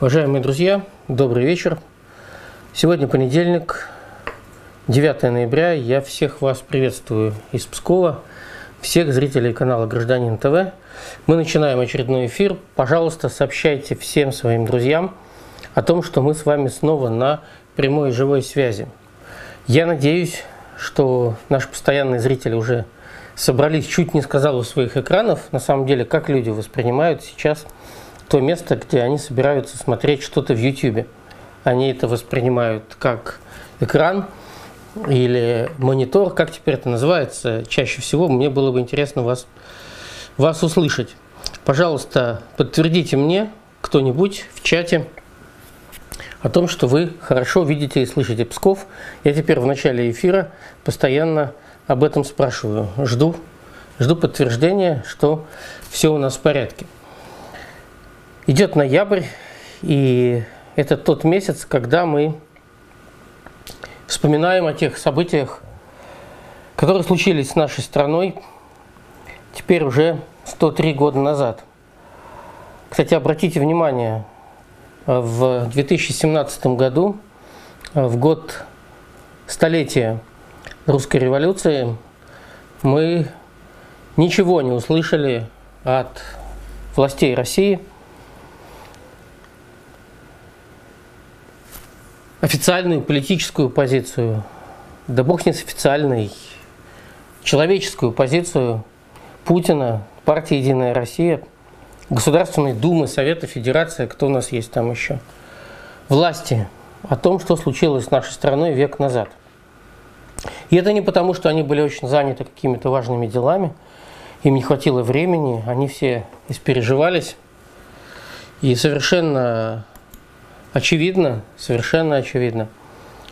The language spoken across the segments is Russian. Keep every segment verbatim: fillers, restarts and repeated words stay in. Уважаемые друзья, добрый вечер. Сегодня понедельник, девятое ноября. Я всех вас приветствую из Пскова, всех зрителей канала «Гражданин ТВ». Мы начинаем очередной эфир. Пожалуйста, сообщайте всем своим друзьям о том, что мы с вами снова на прямой живой связи. Я надеюсь, что наши постоянные зрители уже собрались, чуть не сказал, у своих экранов. На самом деле, как люди воспринимают сейчас то место, где они собираются смотреть что-то в YouTube. Они это воспринимают как экран или монитор, как теперь это называется. Чаще всего мне было бы интересно вас, вас услышать. Пожалуйста, подтвердите мне кто-нибудь в чате о том, что вы хорошо видите и слышите Псков. Я теперь в начале эфира постоянно об этом спрашиваю. Жду, жду подтверждения, что все у нас в порядке. Идет ноябрь, и это тот месяц, когда мы вспоминаем о тех событиях, которые случились с нашей страной теперь уже сто три года назад. Кстати, обратите внимание, в две тысячи семнадцатом году, в год столетия русской революции, мы ничего не услышали от властей России. Официальную политическую позицию, да бог с ней с официальной, человеческую позицию Путина, партии «Единая Россия», Государственной Думы, Совета Федерации, кто у нас есть там еще, власти о том, что случилось с нашей страной век назад. И это не потому, что они были очень заняты какими-то важными делами, им не хватило времени, они все испереживались. И совершенно очевидно, совершенно очевидно,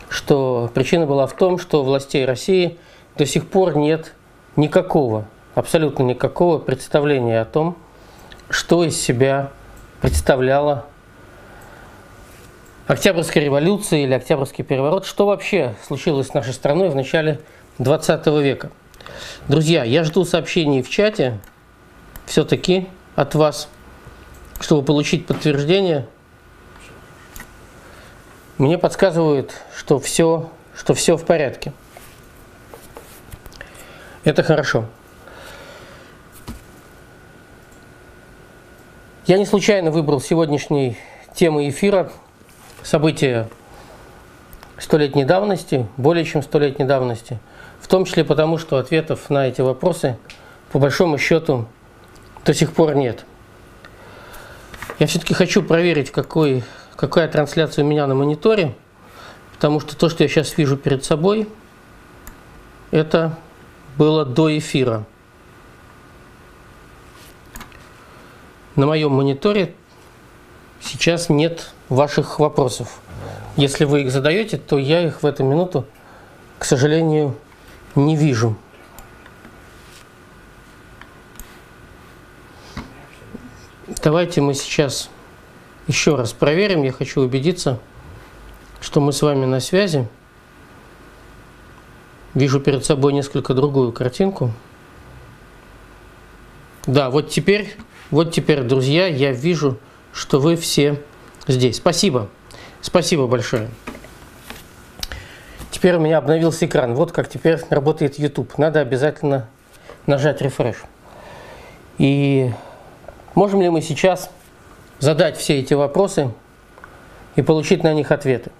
что причина была в том, что у властей России до сих пор нет никакого, абсолютно никакого представления о том, что из себя представляла Октябрьская революция или Октябрьский переворот, что вообще случилось с нашей страной в начале двадцатого века. Друзья, я жду сообщений в чате все-таки от вас, чтобы получить подтверждение. Мне подсказывают, что все, что все в порядке. Это хорошо. Я не случайно выбрал сегодняшней темой эфира события столетней давности, более чем столетней давности, в том числе потому, что ответов на эти вопросы по большому счету до сих пор нет. Я все-таки хочу проверить, какой, какая трансляция у меня на мониторе, потому что то, что я сейчас вижу перед собой, это было до эфира. На моем мониторе сейчас нет ваших вопросов. Если вы их задаете, то я их в эту минуту, к сожалению, не вижу. Давайте мы сейчас еще раз проверим. Я хочу убедиться, что мы с вами на связи. Вижу перед собой несколько другую картинку. Да, вот теперь... Вот теперь, друзья, я вижу, что вы все здесь. Спасибо. Спасибо большое. Теперь у меня обновился экран. Вот как теперь работает YouTube. Надо обязательно нажать рефреш. И можем ли мы сейчас задать все эти вопросы и получить на них ответы?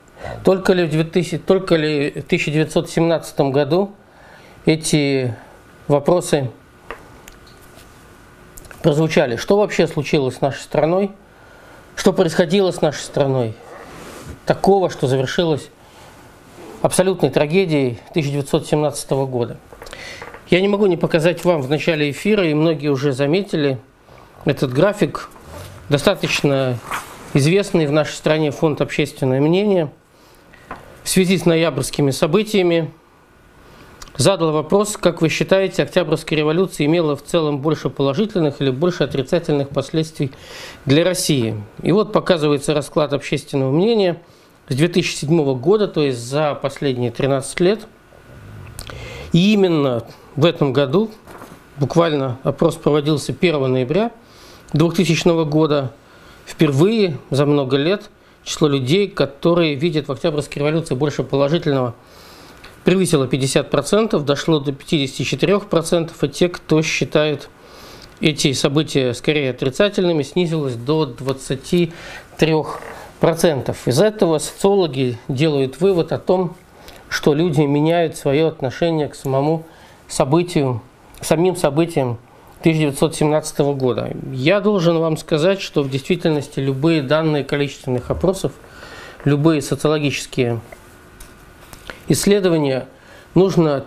Только ли в, двухтысячном, только ли в тысяча девятьсот семнадцатом году эти вопросы прозвучали? Что вообще случилось с нашей страной? Что происходило с нашей страной? Такого, что завершилось абсолютной трагедией тысяча девятьсот семнадцатого года. Я не могу не показать вам в начале эфира, и многие уже заметили этот график, достаточно известный в нашей стране Фонд «Общественное мнение», в связи с ноябрьскими событиями задал вопрос: как вы считаете, Октябрьская революция имела в целом больше положительных или больше отрицательных последствий для России? И вот показывается расклад общественного мнения с две тысячи седьмого года, то есть за последние тринадцать лет. И именно в этом году, буквально опрос проводился первого ноября двухтысячного года, впервые за много лет число людей, которые видят в Октябрьской революции больше положительного, превысило пятьдесят процентов, дошло до пятидесяти четырёх процентов, а те, кто считают эти события скорее отрицательными, снизилось до двадцати трёх процентов. Из этого социологи делают вывод о том, что люди меняют свое отношение к самому событию, к самим событиям тысяча девятьсот семнадцатого года. Я должен вам сказать, что в действительности любые данные количественных опросов, любые социологические исследования нужно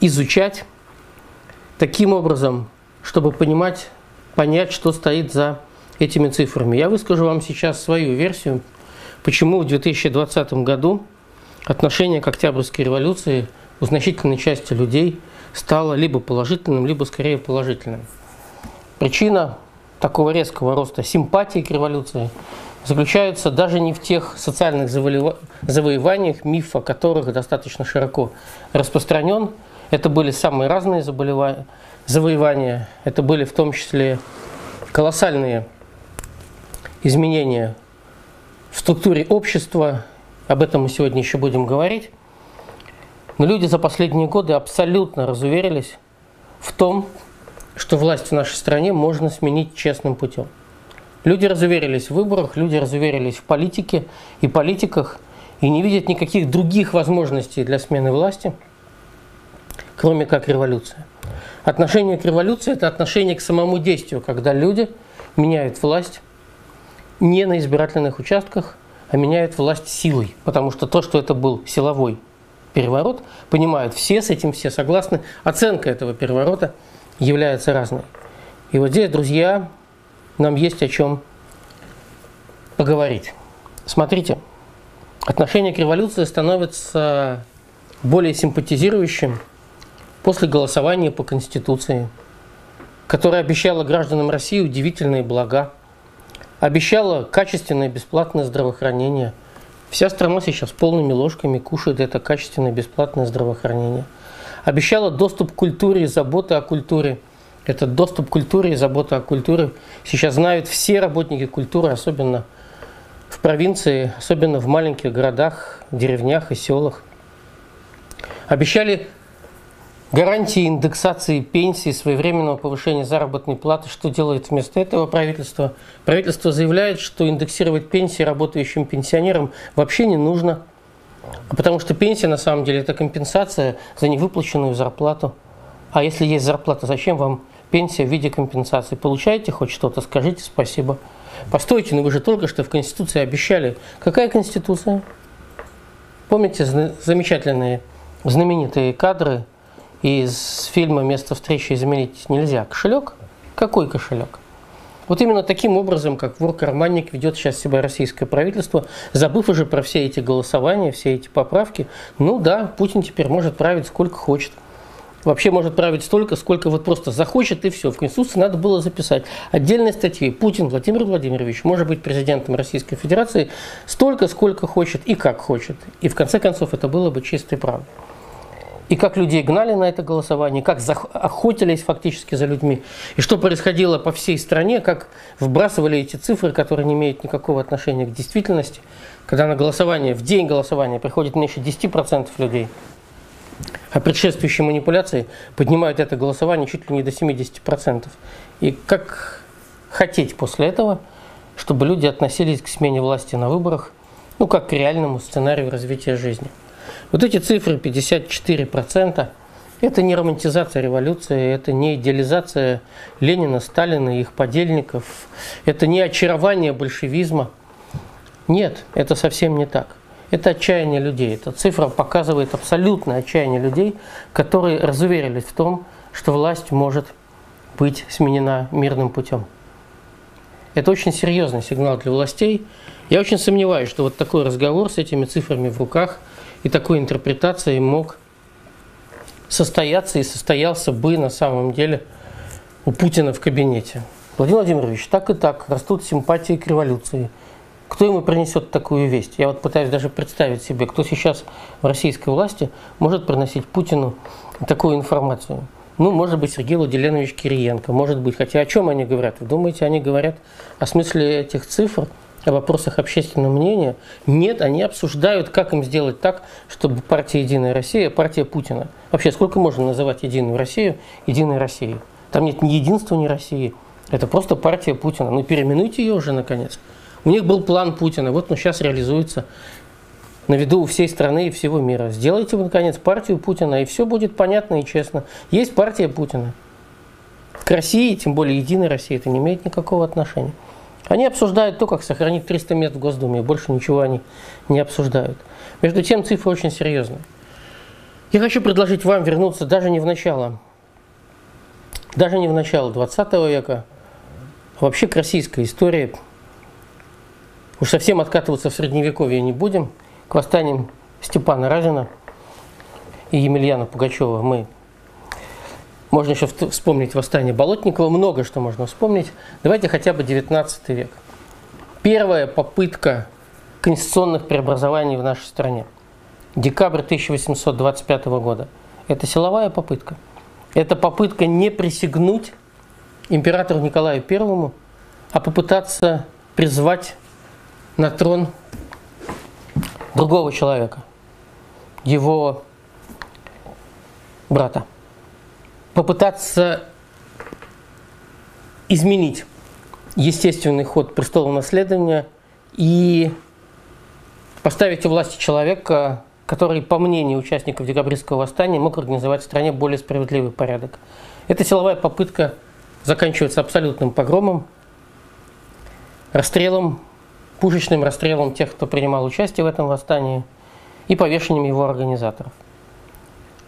изучать таким образом, чтобы понимать, понять, что стоит за этими цифрами. Я выскажу вам сейчас свою версию, почему в две тысячи двадцатом году отношение к Октябрьской революции у значительной части людей стало либо положительным, либо скорее положительным. Причина такого резкого роста симпатии к революции заключается даже не в тех социальных завоева... завоеваниях, миф о которых достаточно широко распространен. Это были самые разные заболева... завоевания, это были в том числе колоссальные изменения в структуре общества, об этом мы сегодня еще будем говорить. Но люди за последние годы абсолютно разуверились в том, что власть в нашей стране можно сменить честным путем. Люди разуверились в выборах, люди разуверились в политике и политиках и не видят никаких других возможностей для смены власти, кроме как революция. Отношение к революции – это отношение к самому действию, когда люди меняют власть не на избирательных участках, а меняют власть силой, потому что то, что это был силовой переворот, понимают все, с этим все согласны. Оценка этого переворота является разной. И вот здесь, друзья, нам есть о чем поговорить. Смотрите, отношение к революции становится более симпатизирующим после голосования по Конституции, которая обещала гражданам России удивительные блага, обещала качественное бесплатное здравоохранение. Вся страна сейчас полными ложками кушает это качественное бесплатное здравоохранение. Обещала доступ к культуре и заботу о культуре. Этот доступ к культуре и забота о культуре сейчас знают все работники культуры, особенно в провинции, особенно в маленьких городах, деревнях и селах. Обещали гарантии индексации пенсий, своевременного повышения заработной платы. Что делает вместо этого правительство? Правительство заявляет, что индексировать пенсии работающим пенсионерам вообще не нужно, потому что пенсия на самом деле это компенсация за невыплаченную зарплату. А если есть зарплата, зачем вам пенсия в виде компенсации? Получаете хоть что-то, скажите спасибо. Постойте, но вы же только что в Конституции обещали. Какая Конституция? Помните замечательные, знаменитые кадры из фильма «Место встречи изменить нельзя»? Кошелек? Какой кошелек? Вот именно таким образом, как вор-карманник, ведет сейчас себя российское правительство, забыв уже про все эти голосования, все эти поправки. Ну да, Путин теперь может править сколько хочет. Вообще может править столько, сколько вот просто захочет, и все. В Конституции надо было записать отдельной статьей: Путин Владимир Владимирович может быть президентом Российской Федерации столько, сколько хочет и как хочет. И в конце концов это было бы чистой правдой. И как людей гнали на это голосование, как охотились фактически за людьми, и что происходило по всей стране, как вбрасывали эти цифры, которые не имеют никакого отношения к действительности. Когда на голосование, в день голосования приходит меньше десяти процентов людей, а предшествующие манипуляции поднимают это голосование чуть ли не до семидесяти процентов. И как хотеть после этого, чтобы люди относились к смене власти на выборах, ну как к реальному сценарию развития жизни. Вот эти цифры пятьдесят четыре процента – это не романтизация революции, это не идеализация Ленина, Сталина и их подельников, это не очарование большевизма. Нет, это совсем не так. Это отчаяние людей. Эта цифра показывает абсолютное отчаяние людей, которые разуверились в том, что власть может быть сменена мирным путем. Это очень серьезный сигнал для властей. Я очень сомневаюсь, что вот такой разговор с этими цифрами в руках и такой интерпретацией мог состояться и состоялся бы на самом деле у Путина в кабинете. Владимир Владимирович, так и так, растут симпатии к революции. Кто ему принесет такую весть? Я вот пытаюсь даже представить себе, кто сейчас в российской власти может приносить Путину такую информацию. Ну, может быть, Сергей Владиленович Кириенко, может быть. Хотя о чем они говорят? Вы думаете, они говорят о смысле этих цифр, о вопросах общественного мнения? Нет, они обсуждают, как им сделать так, чтобы партия «Единая Россия», партия Путина. Вообще, сколько можно называть «Единую Россию» «Единой Россией»? Там нет ни единства, ни России. Это просто партия Путина. Ну, переименуйте ее уже, наконец. У них был план Путина, вот он сейчас реализуется на виду у всей страны и всего мира. Сделайте вы, наконец, партию Путина, и все будет понятно и честно. Есть партия Путина. К России, тем более «Единой России», это не имеет никакого отношения. Они обсуждают то, как сохранить триста мест в Госдуме, и больше ничего они не обсуждают. Между тем, цифры очень серьезные. Я хочу предложить вам вернуться даже не в начало, даже не в начало двадцатого века, а вообще к российской истории. Уж совсем откатываться в Средневековье не будем. К восстаниям Степана Разина и Емельяна Пугачева мы... Можно еще вспомнить восстание Болотникова. Много что можно вспомнить. Давайте хотя бы девятнадцатый век. Первая попытка конституционных преобразований в нашей стране. Декабрь тысяча восемьсот двадцать пятого года. Это силовая попытка. Это попытка не присягнуть императору Николаю Первому, а попытаться призвать на трон другого человека, его брата. Попытаться изменить естественный ход престола наследования и поставить у власти человека, который, по мнению участников декабрьского восстания, мог организовать в стране более справедливый порядок. Эта силовая попытка заканчивается абсолютным погромом, расстрелом, пушечным расстрелом тех, кто принимал участие в этом восстании, и повешением его организаторов.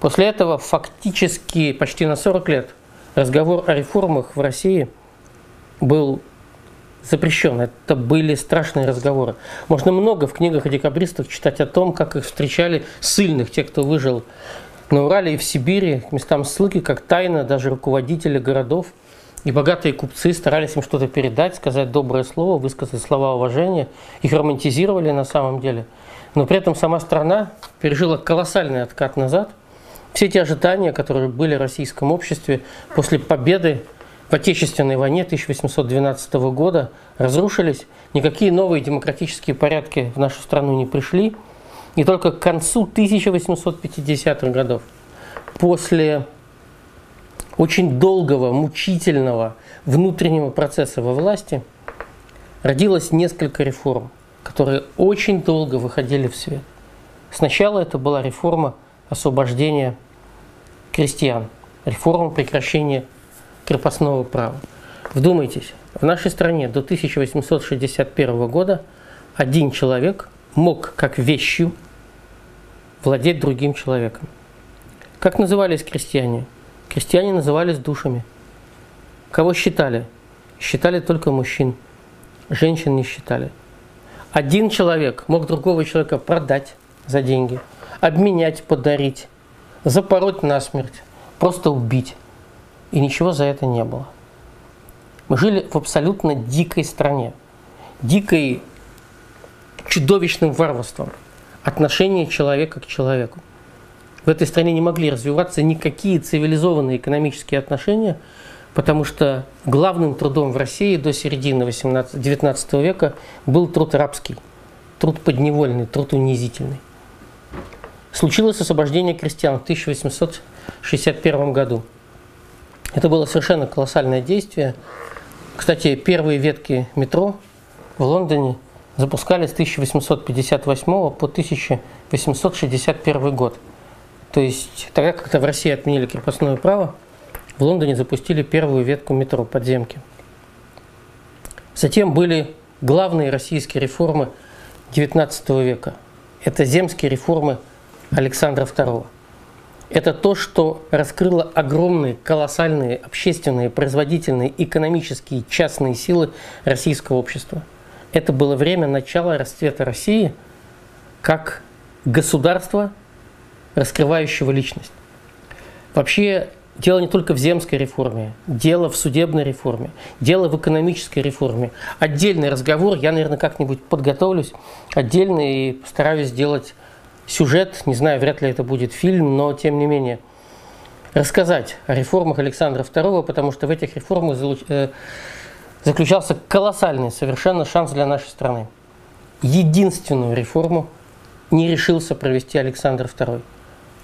После этого фактически почти на сорок лет разговор о реформах в России был запрещен. Это были страшные разговоры. Можно много в книгах о декабристах читать о том, как их встречали ссыльных, тех, кто выжил на Урале и в Сибири, к местам ссылки, как тайно даже руководители городов и богатые купцы старались им что-то передать, сказать доброе слово, высказать слова уважения. Их романтизировали на самом деле. Но при этом сама страна пережила колоссальный откат назад. Все те ожидания, которые были в российском обществе после победы в Отечественной войне тысяча восемьсот двенадцатого года, разрушились. Никакие новые демократические порядки в нашу страну не пришли. И только к концу тысяча восемьсот пятидесятых годов, после очень долгого, мучительного внутреннего процесса во власти, родилось несколько реформ, которые очень долго выходили в свет. Сначала это была реформа освобождения крестьян, реформа прекращения крепостного права. Вдумайтесь, в нашей стране до тысяча восемьсот шестьдесят первого года один человек мог, как вещью, владеть другим человеком. Как назывались крестьяне? Крестьяне назывались душами. Кого считали? Считали только мужчин, женщин не считали. Один человек мог другого человека продать за деньги, обменять, подарить, запороть насмерть, просто убить. И ничего за это не было. Мы жили в абсолютно дикой стране, дикой чудовищным варварством, отношение человека к человеку. В этой стране не могли развиваться никакие цивилизованные экономические отношения, потому что главным трудом в России до середины девятнадцатого века был труд рабский, труд подневольный, труд унизительный. Случилось освобождение крестьян в тысяча восемьсот шестьдесят первом году. Это было совершенно колоссальное действие. Кстати, первые ветки метро в Лондоне запускались с тысяча восемьсот пятьдесят восьмого по тысяча восемьсот шестьдесят первый год. То есть тогда, когда в России отменили крепостное право, в Лондоне запустили первую ветку метро, подземки. Затем были главные российские реформы девятнадцатого века. Это земские реформы Александра Второго. Это то, что раскрыло огромные, колоссальные общественные, производительные, экономические, частные силы российского общества. Это было время начала расцвета России как государства, раскрывающего личность. Вообще, дело не только в земской реформе, дело в судебной реформе, дело в экономической реформе. Отдельный разговор, я, наверное, как-нибудь подготовлюсь отдельно и постараюсь сделать сюжет, не знаю, вряд ли это будет фильм, но тем не менее. рассказать о реформах Александра Второго, потому что в этих реформах заключался колоссальный совершенно шанс для нашей страны. Единственную реформу не решился провести Александр Второй.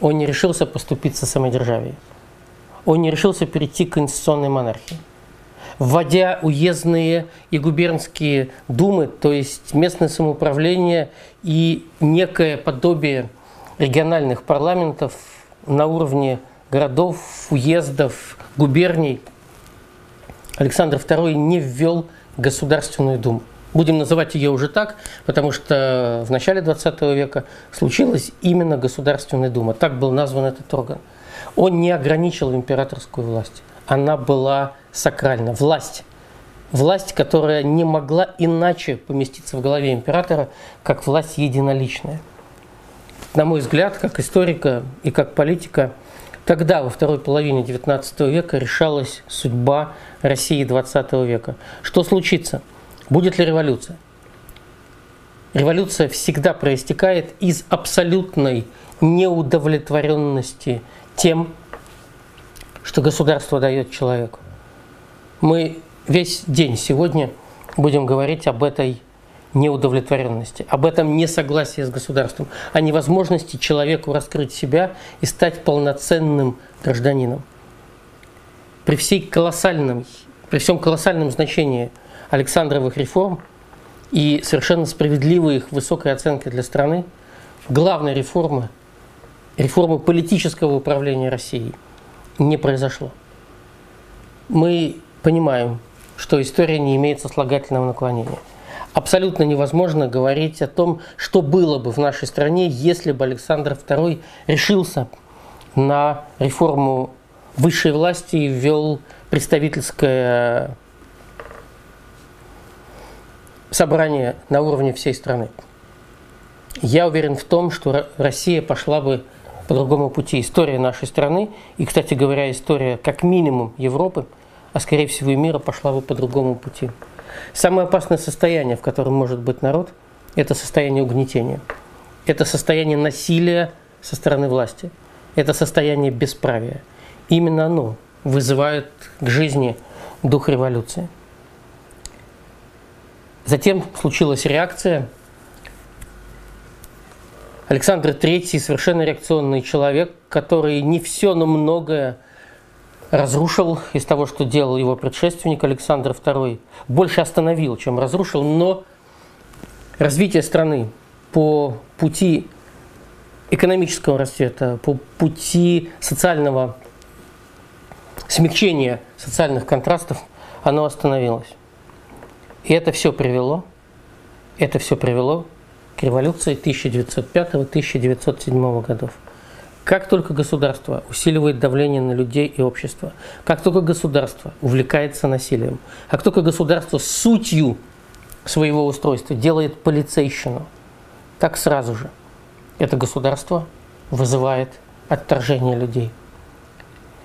Он не решился поступиться самодержавием. Он не решился перейти к конституционной монархии, вводя уездные и губернские думы, то есть местное самоуправление и некое подобие региональных парламентов на уровне городов, уездов, губерний. Александр Второй не ввел Государственную Думу. Будем называть ее уже так, потому что в начале двадцатого века случилась именно Государственная Дума. Так был назван этот орган. Он не ограничил императорскую власть. Она была сакральна. Власть. Власть, которая не могла иначе поместиться в голове императора, как власть единоличная. На мой взгляд, как историка и как политика, тогда, во второй половине девятнадцатого века, решалась судьба России двадцатого века. Что случится? Будет ли революция? Революция всегда проистекает из абсолютной неудовлетворенности тем, что государство дает человеку. Мы весь день сегодня будем говорить об этой неудовлетворенности, об этом несогласии с государством, о невозможности человеку раскрыть себя и стать полноценным гражданином. При, всей колоссальном, при всем колоссальном значении Александровых реформ и совершенно справедливой их высокой оценки для страны, главной реформы, реформы политического управления Россией, не произошло. Мы понимаем, что история не имеет сослагательного наклонения. Абсолютно невозможно говорить о том, что было бы в нашей стране, если бы Александр Второй решился на реформу высшей власти и ввел представительское собрание на уровне всей страны. Я уверен в том, что Россия пошла бы по другому пути. История нашей страны и, кстати говоря, история как минимум Европы, а скорее всего и мира, пошла бы по другому пути. Самое опасное состояние, в котором может быть народ, это состояние угнетения. Это состояние насилия со стороны власти. Это состояние бесправия. Именно оно вызывает к жизни дух революции. Затем случилась реакция. Александр Третий совершенно реакционный человек, который не все, но многое разрушил из того, что делал его предшественник Александр Второй. Больше остановил, чем разрушил, но развитие страны по пути экономического расцвета, по пути социального смягчения социальных контрастов, оно остановилось. И это все привело, это все привело к революции тысяча девятьсот пятого — тысяча девятьсот седьмого годов. Как только государство усиливает давление на людей и общество, как только государство увлекается насилием, как только государство сутью своего устройства делает полицейщину, так сразу же это государство вызывает отторжение людей.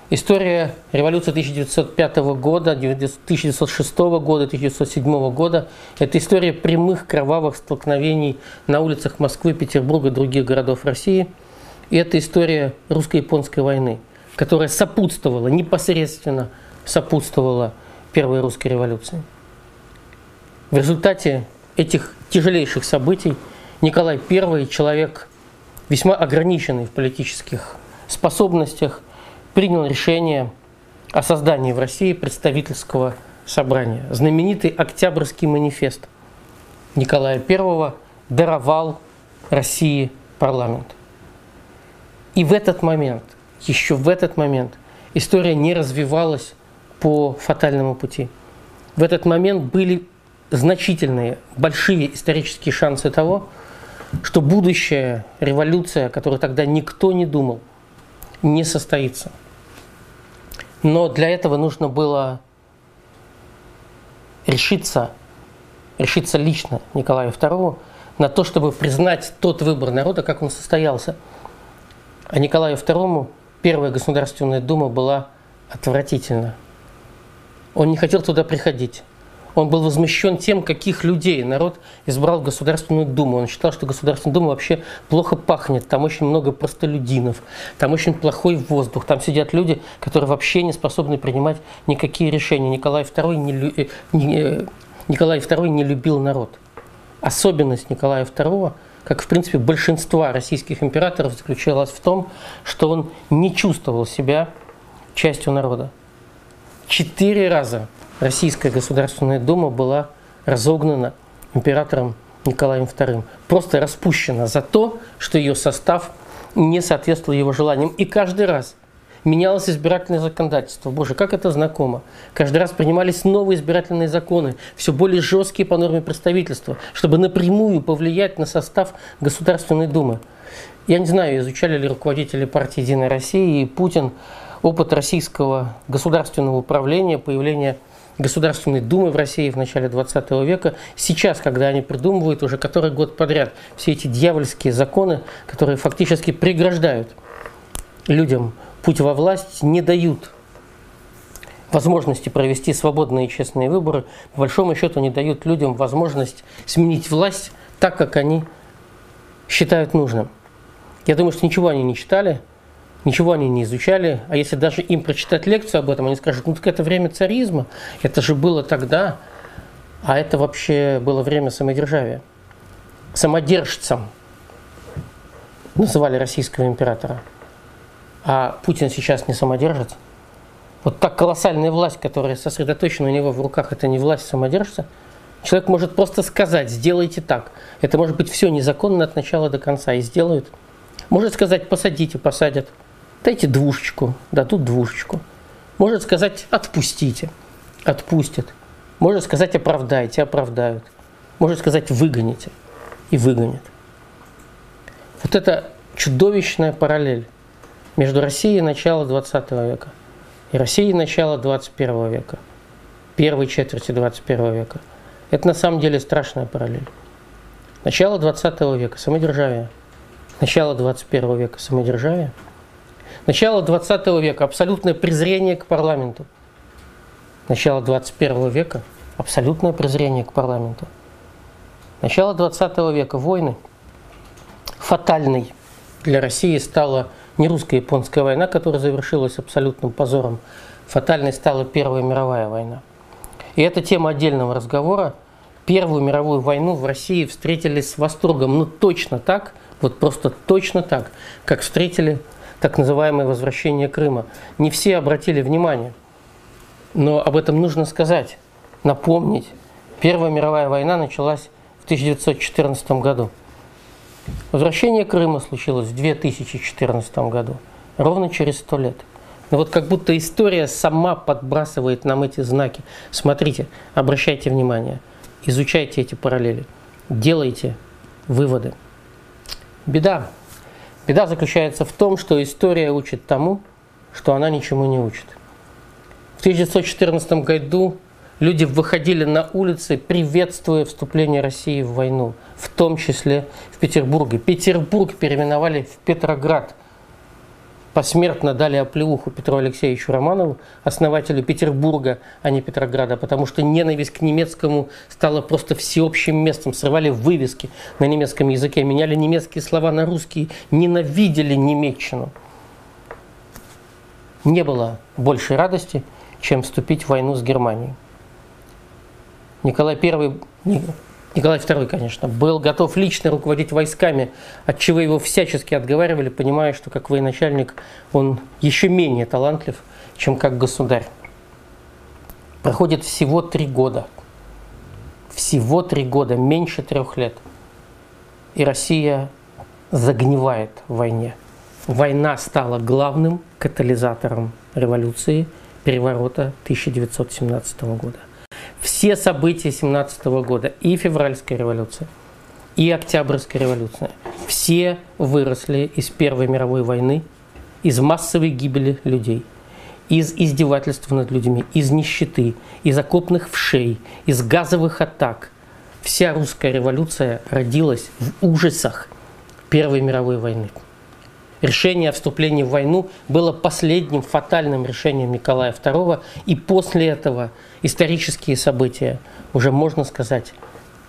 История революции тысяча девятьсот пятого года, тысяча девятьсот шестого года, тысяча девятьсот седьмого года – это история прямых кровавых столкновений на улицах Москвы, Петербурга и других городов России. И это история русско-японской войны, которая сопутствовала, непосредственно сопутствовала первой русской революции. В результате этих тяжелейших событий Николай Первый, человек весьма ограниченный в политических способностях, принял решение о создании в России представительского собрания. Знаменитый Октябрьский манифест Николая Первого даровал России парламент. И в этот момент, еще в этот момент, история не развивалась по фатальному пути. В этот момент были значительные, большие исторические шансы того, что будущая революция, о которой тогда никто не думал, не состоится. Но для этого нужно было решиться, решиться лично Николаю Второму на то, чтобы признать тот выбор народа, как он состоялся. А Николаю Второму Первая Государственная Дума была отвратительна. Он не хотел туда приходить. Он был возмущен тем, каких людей народ избрал в Государственную Думу. Он считал, что Государственная Дума вообще плохо пахнет. Там очень много простолюдинов, там очень плохой воздух. Там сидят люди, которые вообще не способны принимать никакие решения. Николай второй не, лю... не... Николай второй не любил народ. Особенность Николая второго, как, в принципе, большинства российских императоров, заключалась в том, что он не чувствовал себя частью народа. Четыре раза Российская Государственная Дума была разогнана императором Николаем вторым. Просто распущена за то, что ее состав не соответствовал его желаниям. И каждый раз менялось избирательное законодательство. Боже, как это знакомо. Каждый раз принимались новые избирательные законы, все более жесткие по норме представительства, чтобы напрямую повлиять на состав Государственной Думы. Я не знаю, изучали ли руководители партии «Единая Россия» и Путин опыт российского государственного управления, появление Государственной Думы в России в начале двадцатого века. Сейчас, когда они придумывают уже который год подряд все эти дьявольские законы, которые фактически преграждают людям путь во власть, не дают возможности провести свободные и честные выборы, по большому счету не дают людям возможность сменить власть так, как они считают нужным. Я думаю, что ничего они не читали, ничего они не изучали, а если даже им прочитать лекцию об этом, они скажут: ну так это время царизма, это же было тогда, а это вообще было время самодержавия. Самодержцем называли российского императора. А Путин сейчас не самодержец. Вот так колоссальная власть, которая сосредоточена у него в руках, это не власть самодержца. Человек может просто сказать: сделайте так. Это может быть все незаконно от начала до конца, и сделают. Может сказать: посадите, посадят. Дайте двушечку, дадут двушечку. Может сказать: отпустите, отпустят. Может сказать: оправдайте, оправдают. Может сказать: выгоните, и выгонят. Вот это чудовищная параллель между Россией начала двадцатого века и Россией начала двадцать первого века, первой четверти двадцать первого века. Это на самом деле страшная параллель. Начало двадцатого века – самодержавие. Начало двадцать первого века – самодержавие. Начало двадцатого века – абсолютное презрение к парламенту. Начало двадцать первого века – абсолютное презрение к парламенту. Начало двадцатого века – войны. Фатальной для России стала не русско-японская война, которая завершилась абсолютным позором. Фатальной стала Первая мировая война. И это тема отдельного разговора. Первую мировую войну в России встретили с восторгом. Ну точно так, вот просто точно так, как встретили так называемое возвращение Крыма. Не все обратили внимание, но об этом нужно сказать, напомнить. Первая мировая война началась в тысяча девятьсот четырнадцатом году. Возвращение Крыма случилось в две тысячи четырнадцатом году, ровно через сто лет. Но вот как будто история сама подбрасывает нам эти знаки. Смотрите, обращайте внимание, изучайте эти параллели, делайте выводы. Беда. Беда заключается в том, что история учит тому, что она ничему не учит. В тысяча девятьсот четырнадцатом году люди выходили на улицы, приветствуя вступление России в войну, в том числе в Петербурге. Петербург переименовали в Петроград. Посмертно дали оплеуху Петру Алексеевичу Романову, основателю Петербурга, а не Петрограда, потому что ненависть к немецкому стала просто всеобщим местом. Срывали вывески на немецком языке, меняли немецкие слова на русские, ненавидели немеччину. Не было большей радости, чем вступить в войну с Германией. Николай первый, Николай второй, конечно, был готов лично руководить войсками, от чего его всячески отговаривали, понимая, что как военачальник он еще менее талантлив, чем как государь. Проходит всего три года. Всего три года, меньше трех лет. И Россия загнивает в войне. Война стала главным катализатором революции, переворота тысяча девятьсот семнадцатого года. Все события семнадцатого года, и февральская революция, и октябрьская революция, все выросли из Первой мировой войны, из массовой гибели людей, из издевательств над людьми, из нищеты, из окопных вшей, из газовых атак. Вся русская революция родилась в ужасах Первой мировой войны. Решение о вступлении в войну было последним фатальным решением Николая второго, и после этого – исторические события, уже можно сказать,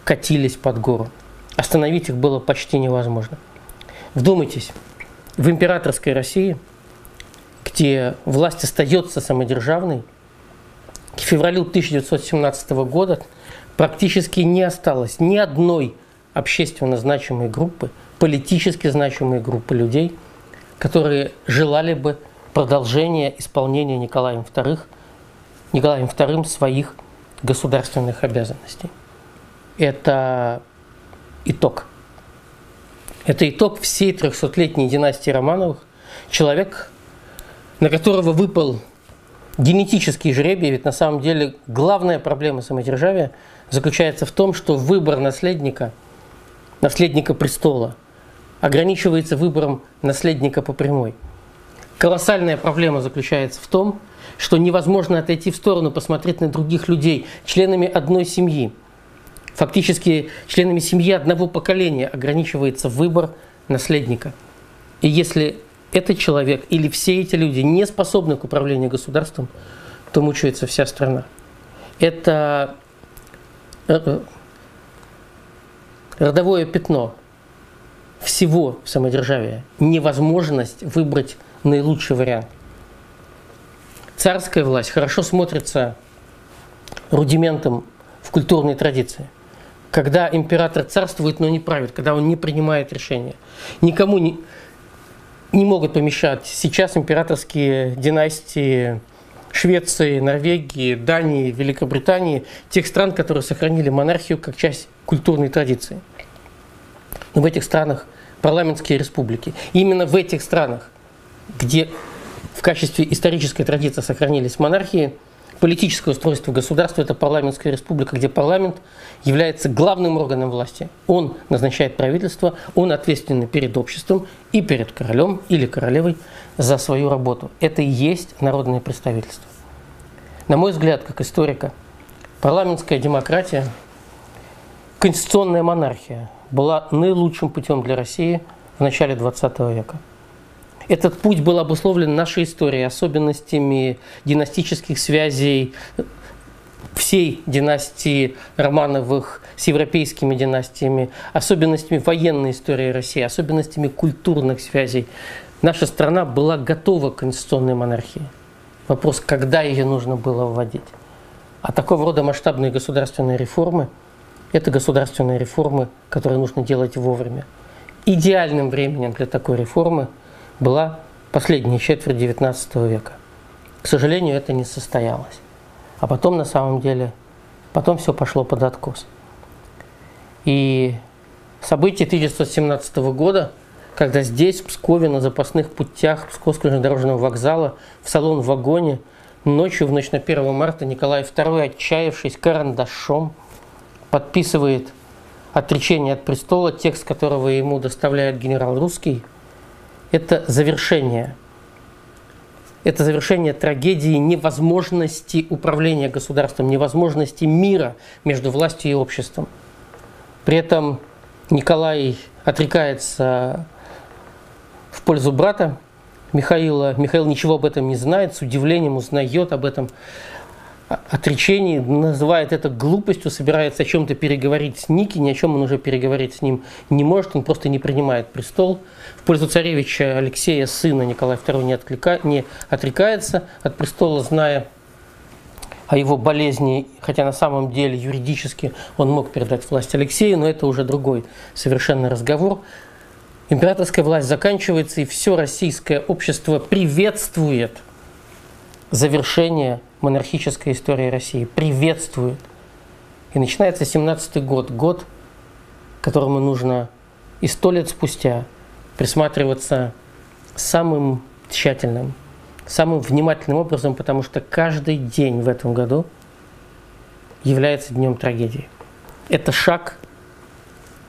катились под гору. Остановить их было почти невозможно. Вдумайтесь, в императорской России, где власть остается самодержавной, к февралю тысяча девятьсот семнадцатого года практически не осталось ни одной общественно значимой группы, политически значимой группы людей, которые желали бы продолжения исполнения Николаем вторым, Николаем вторым своих государственных обязанностей. Это итог. Это итог всей трехсотлетней династии Романовых. Человек, на которого выпал генетический жребий, ведь на самом деле главная проблема самодержавия заключается в том, что выбор наследника, наследника престола, ограничивается выбором наследника по прямой. Колоссальная проблема заключается в том, что невозможно отойти в сторону, посмотреть на других людей, членами одной семьи. Фактически членами семьи одного поколения ограничивается выбор наследника. И если этот человек или все эти люди не способны к управлению государством, то мучается вся страна. Это родовое пятно всего самодержавия, невозможность выбрать наилучший вариант. Царская власть хорошо смотрится рудиментом в культурной традиции. Когда император царствует, но не правит, когда он не принимает решения. Никому не, не могут помешать сейчас императорские династии Швеции, Норвегии, Дании, Великобритании, тех стран, которые сохранили монархию как часть культурной традиции. Но в этих странах парламентские республики. И именно в этих странах, где в качестве исторической традиции сохранились монархии, политическое устройство государства – это парламентская республика, где парламент является главным органом власти. Он назначает правительство, он ответственен перед обществом и перед королем или королевой за свою работу. Это и есть народное представительство. На мой взгляд, как историка, парламентская демократия, конституционная монархия была наилучшим путем для России в начале двадцатого века. Этот путь был обусловлен нашей историей, особенностями династических связей всей династии Романовых с европейскими династиями, особенностями военной истории России, особенностями культурных связей. Наша страна была готова к конституционной монархии. Вопрос, когда ее нужно было вводить. А такого рода масштабные государственные реформы – это государственные реформы, которые нужно делать вовремя. Идеальным временем для такой реформы была последняя четверть девятнадцатого века. К сожалению, это не состоялось. А потом, на самом деле, потом все пошло под откос. И события тысяча девятьсот семнадцатого года, когда здесь, в Пскове, на запасных путях Псковского железнодорожного вокзала, в салон-вагоне, ночью, в ночь на первое марта, Николай второй, отчаявшись карандашом, подписывает отречение от престола, текст которого ему доставляет генерал Русский. Это завершение. Это завершение трагедии невозможности управления государством, невозможности мира между властью и обществом. При этом Николай отрекается в пользу брата Михаила. Михаил ничего об этом не знает, с удивлением узнает об этом отречении, называет это глупостью, собирается о чем-то переговорить с Ники, ни о чем он уже переговорить с ним не может, он просто не принимает престол. В пользу царевича Алексея, сына Николая второго, не, отклика... не отрекается от престола, зная о его болезни, хотя на самом деле юридически он мог передать власть Алексею, но это уже другой совершенно разговор. Императорская власть заканчивается, и все российское общество приветствует завершение монархической истории России, приветствует. И начинается семнадцатый год, год, которому нужно и сто лет спустя присматриваться самым тщательным, самым внимательным образом, потому что каждый день в этом году является днем трагедии. Это шаг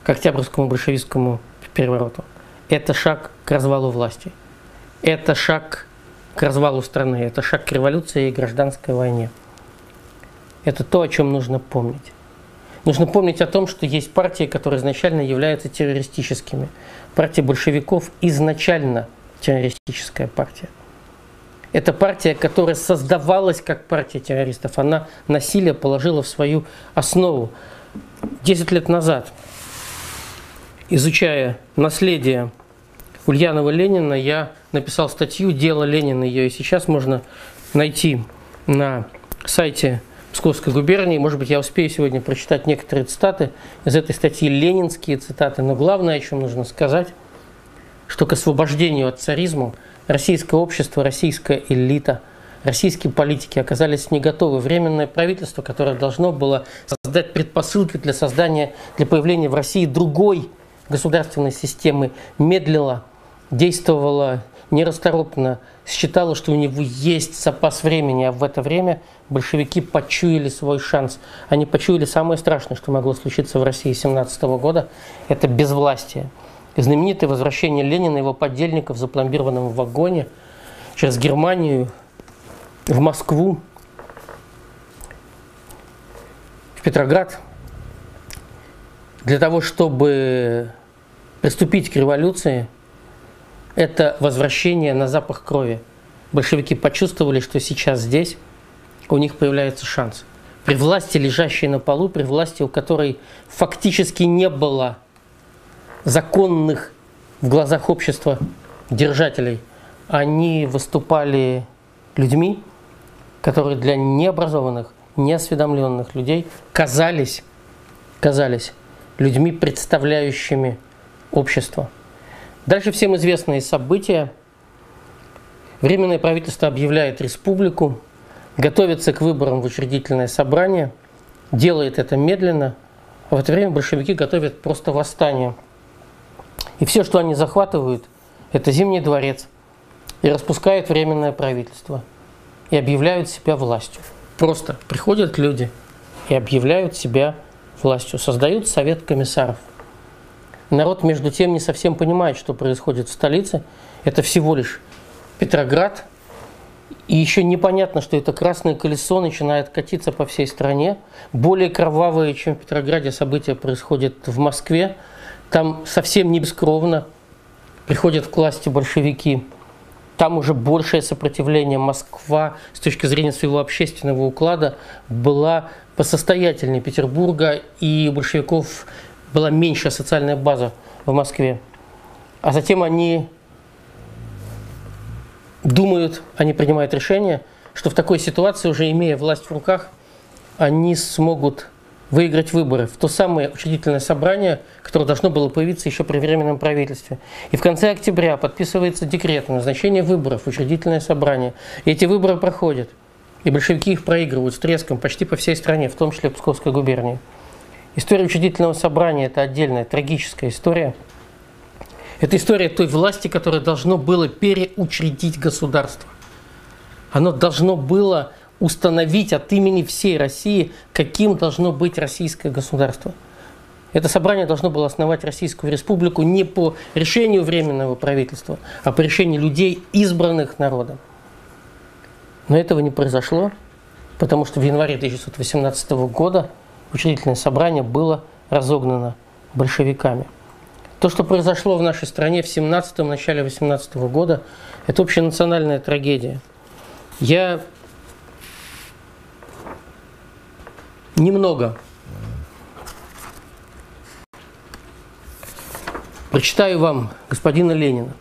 к Октябрьскому большевистскому перевороту. Это шаг к развалу власти. Это шаг к развалу страны. Это шаг к революции и гражданской войне. Это то, о чем нужно помнить. Нужно помнить о том, что есть партии, которые изначально являются террористическими. Партия большевиков изначально террористическая партия. Это партия, которая создавалась как партия террористов. Она насилие положила в свою основу. Десять лет назад, изучая наследие Ульянова Ленина, я написал статью «Дело Ленина». Ее и сейчас можно найти на сайте Псковской губернии. Может быть, я успею сегодня прочитать некоторые цитаты из этой статьи, ленинские цитаты. Но главное, о чем нужно сказать, что к освобождению от царизма российское общество, российская элита, российские политики оказались не готовы. Временное правительство, которое должно было создать предпосылки для создания, для появления в России другой государственной системы, медлило, действовало нерасторопно, считало, что у него есть запас времени, а в это время большевики почуяли свой шанс. Они почуяли самое страшное, что могло случиться в России семнадцатого года – это безвластие. И знаменитое возвращение Ленина и его подельников в запломбированном вагоне через Германию, в Москву, в Петроград, для того, чтобы приступить к революции. Это возвращение на запах крови. Большевики почувствовали, что сейчас здесь у них появляется шанс. При власти, лежащей на полу, при власти, у которой фактически не было законных в глазах общества держателей, они выступали людьми, которые для необразованных, неосведомленных людей казались, казались людьми, представляющими общество. Дальше всем известные события. Временное правительство объявляет республику, готовится к выборам в учредительное собрание, делает это медленно, а в это время большевики готовят просто восстание. И все, что они захватывают, это Зимний дворец, и распускают временное правительство, и объявляют себя властью. Просто приходят люди и объявляют себя властью, создают совет комиссаров. Народ, между тем, не совсем понимает, что происходит в столице. Это всего лишь Петроград. И еще непонятно, что это красное колесо начинает катиться по всей стране. Более кровавые, чем в Петрограде, события происходят в Москве. Там совсем не бескровно приходят к власти большевики. Там уже большее сопротивление. Москва, с точки зрения своего общественного уклада, была посостоятельнее Петербурга, и большевиков была меньшая социальная база в Москве. А затем они думают, они принимают решение, что в такой ситуации, уже имея власть в руках, они смогут выиграть выборы в то самое учредительное собрание, которое должно было появиться еще при Временном правительстве. И в конце октября подписывается декрет о назначении выборов в учредительное собрание. И эти выборы проходят. И большевики их проигрывают с треском почти по всей стране, в том числе в Псковской губернии. История учредительного собрания – это отдельная трагическая история. Это история той власти, которая должно было переучредить государство. Оно должно было установить от имени всей России, каким должно быть российское государство. Это собрание должно было основать Российскую Республику не по решению Временного правительства, а по решению людей, избранных народом. Но этого не произошло, потому что в январе тысяча девятьсот восемнадцатого года учредительное собрание было разогнано большевиками. То, что произошло в нашей стране в семнадцатом, начале восемнадцатого года, это общенациональная трагедия. Я немного прочитаю вам господина Ленина.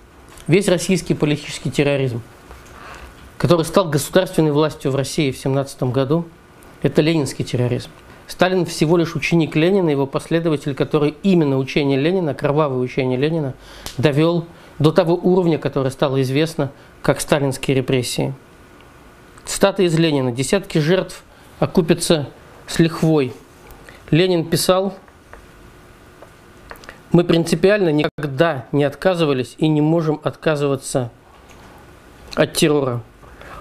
Весь российский политический терроризм, который стал государственной властью в России в семнадцатом году, это ленинский терроризм. Сталин всего лишь ученик Ленина, его последователь, который именно учение Ленина, кровавое учение Ленина, довел до того уровня, который стало известно как сталинские репрессии. Цитата из Ленина. «Десятки жертв окупятся с лихвой». Ленин писал: «Мы принципиально никогда не отказывались и не можем отказываться от террора».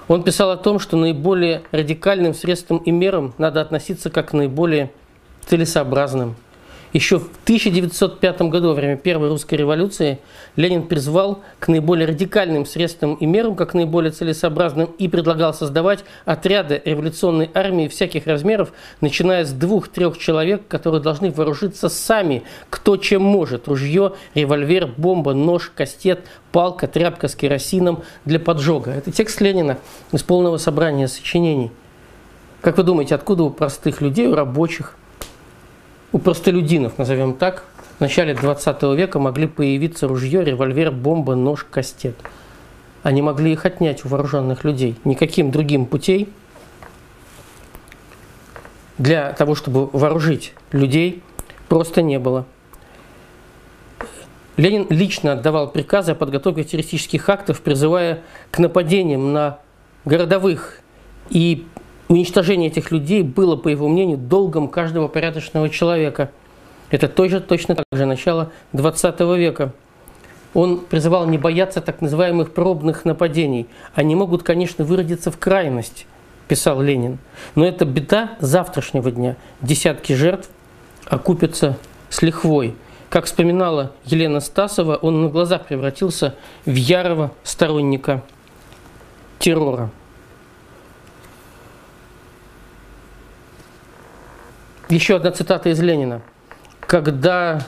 Он писал о том, что наиболее радикальным средством и мерам надо относиться как к наиболее целесообразным. Еще в тысяча девятьсот пятом году, во время Первой русской революции, Ленин призвал к наиболее радикальным средствам и мерам, как наиболее целесообразным, и предлагал создавать отряды революционной армии всяких размеров, начиная с двух-трех человек, которые должны вооружиться сами, кто чем может: ружье, револьвер, бомба, нож, кастет, палка, тряпка с керосином для поджога. Это текст Ленина из полного собрания сочинений. Как вы думаете, откуда у простых людей, у рабочих, у простолюдинов, назовем так, в начале двадцатого века могли появиться ружье, револьвер, бомба, нож, кастет? Они могли их отнять у вооруженных людей. Никаким другим путей для того, чтобы вооружить людей, просто не было. Ленин лично отдавал приказы о подготовке террористических актов, призывая к нападениям на городовых, и уничтожение этих людей было, по его мнению, долгом каждого порядочного человека. Это тоже точно так же начало двадцатого века. Он призывал не бояться так называемых пробных нападений. Они могут, конечно, выродиться в крайность, писал Ленин. Но это беда завтрашнего дня. Десятки жертв окупятся с лихвой. Как вспоминала Елена Стасова, он на глазах превратился в ярого сторонника террора. Еще одна цитата из Ленина. Когда...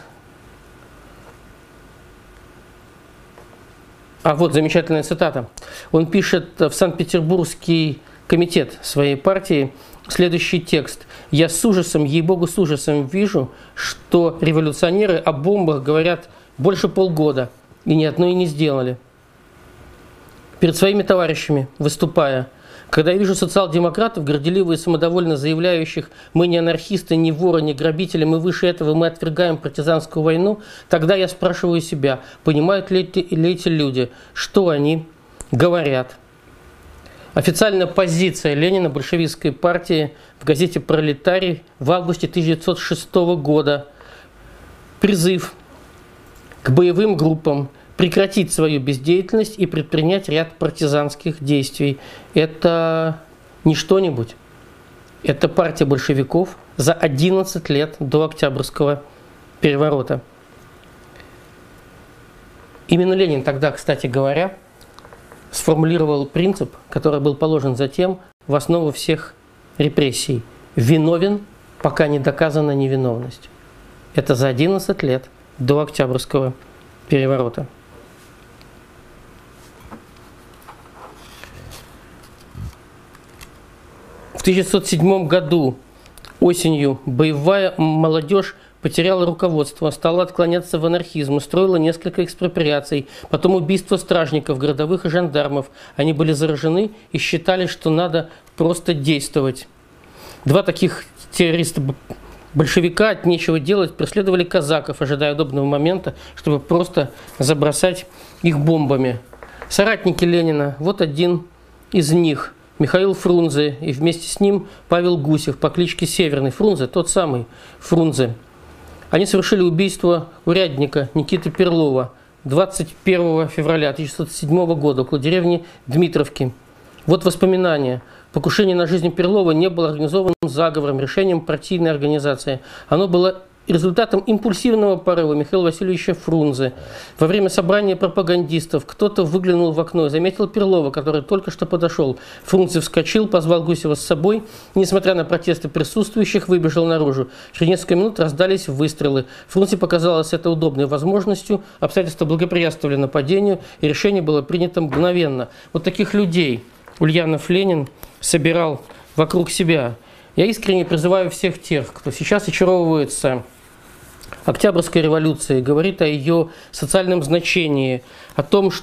А вот замечательная цитата. Он пишет в Санкт-Петербургский комитет своей партии следующий текст. «Я с ужасом, ей-богу, с ужасом вижу, что революционеры о бомбах говорят больше полгода, и ни одной не сделали. Перед своими товарищами выступая, когда я вижу социал-демократов, горделиво и самодовольно заявляющих: мы не анархисты, не воры, не грабители, мы выше этого, мы отвергаем партизанскую войну, тогда я спрашиваю себя, понимают ли эти, ли эти люди, что они говорят». Официальная позиция Ленина большевистской партии в газете «Пролетарий» в августе тысяча девятьсот шестого года. Призыв к боевым группам прекратить свою бездеятельность и предпринять ряд партизанских действий. Это не что-нибудь. Это партия большевиков за одиннадцать лет до Октябрьского переворота. Именно Ленин тогда, кстати говоря, сформулировал принцип, который был положен затем в основу всех репрессий. Виновен, пока не доказана невиновность. Это за одиннадцать лет до Октябрьского переворота. В тысяча девятьсот седьмом году осенью боевая молодежь потеряла руководство, стала отклоняться в анархизм, устроила несколько экспроприаций, потом убийство стражников, городовых и жандармов. Они были заражены и считали, что надо просто действовать. Два таких террориста-большевика от нечего делать преследовали казаков, ожидая удобного момента, чтобы просто забросать их бомбами. Соратники Ленина, вот один из них. Михаил Фрунзе и вместе с ним Павел Гусев по кличке Северный. Фрунзе, тот самый Фрунзе. Они совершили убийство урядника Никиты Перлова двадцать первого февраля тысяча девятьсот седьмого года около деревни Дмитровки. Вот воспоминания. Покушение на жизнь Перлова не было организованным заговором, решением партийной организации. Оно было результатом импульсивного порыва Михаила Васильевича Фрунзе. Во время собрания пропагандистов кто-то выглянул в окно и заметил Перлова, который только что подошел. Фрунзе вскочил, позвал Гусева с собой. Несмотря на протесты присутствующих, выбежал наружу. Через несколько минут раздались выстрелы. Фрунзе показалось это удобной возможностью. Обстоятельства благоприятствовали нападению, и решение было принято мгновенно. Вот таких людей Ульянов Ленин собирал вокруг себя. Я искренне призываю всех тех, кто сейчас очаровывается Октябрьской революции, говорит о ее социальном значении, о том,